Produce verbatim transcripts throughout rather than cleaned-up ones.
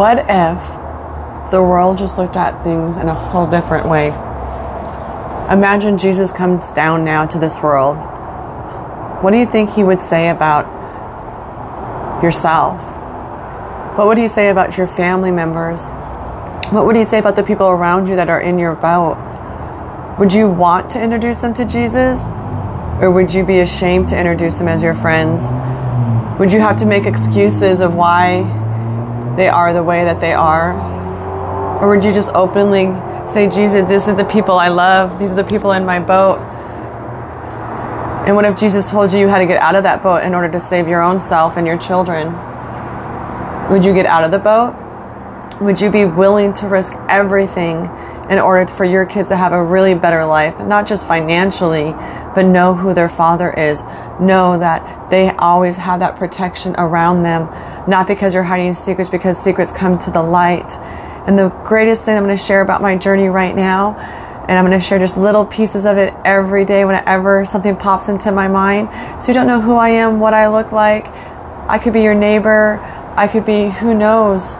What if the world just looked at things in a whole different way? Imagine Jesus comes down now to this world. What do you think he would say about yourself? What would he say about your family members? What would he say about the people around you that are in your boat? Would you want to introduce them to Jesus? Or would you be ashamed to introduce them as your friends? Would you have to make excuses of why they are the way that they are? Or would you just openly say, Jesus, these are the people I love. These are the people in my boat. And what if Jesus told you you had to get out of that boat in order to save your own self and your children? Would you get out of the boat? Would you be willing to risk everything in order for your kids to have a really better life, not just financially, but know who their father is? Know that they always have that protection around them, not because you're hiding secrets, because secrets come to the light. And the greatest thing I'm going to share about my journey right now, and I'm going to share just little pieces of it every day whenever something pops into my mind, so you don't know who I am, what I look like. I could be your neighbor. I could be who knows.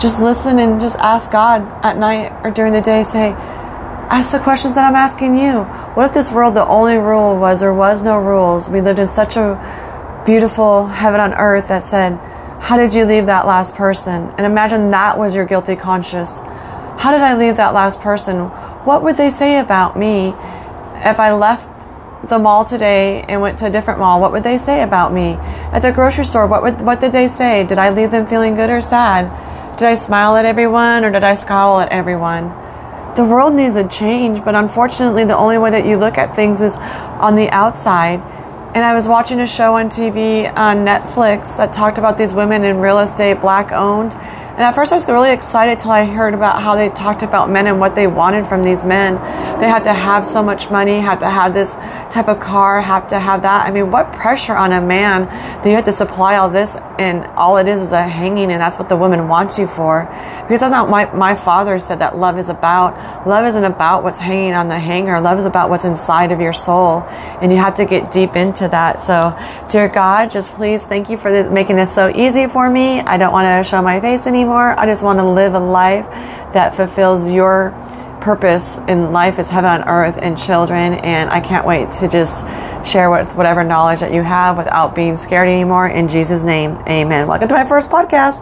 Just listen and just ask God at night or during the day. Say, ask the questions that I'm asking you. What if this world, the only rule was there was no rules? We lived in such a beautiful heaven on earth that said, how did you leave that last person? And imagine that was your guilty conscience. How did I leave that last person? What would they say about me? If I left the mall today and went to a different mall, what would they say about me? At the grocery store, what would, what did they say? Did I leave them feeling good or sad? Did I smile at everyone or did I scowl at everyone? The world needs a change, but unfortunately the only way that you look at things is on the outside. And I was watching a show on T V on Netflix that talked about these women in real estate, black owned. And at first I was really excited till I heard about how they talked about men and what they wanted from these men. They had to have so much money, had to have this type of car, have to have that. I mean, what pressure on a man that you have to supply all this, and all it is is a hanging, and that's what the woman wants you for. Because that's not what my father said that love is about. Love isn't about what's hanging on the hanger. Love is about what's inside of your soul, and you have to get deep into that. So, dear God, just please thank you for making this so easy for me. I don't want to show my face anymore. I just want to live a life that fulfills your purpose in life as heaven on earth and children. And I can't wait to just share with whatever knowledge that you have without being scared anymore. In Jesus' name, amen. Welcome to my first podcast.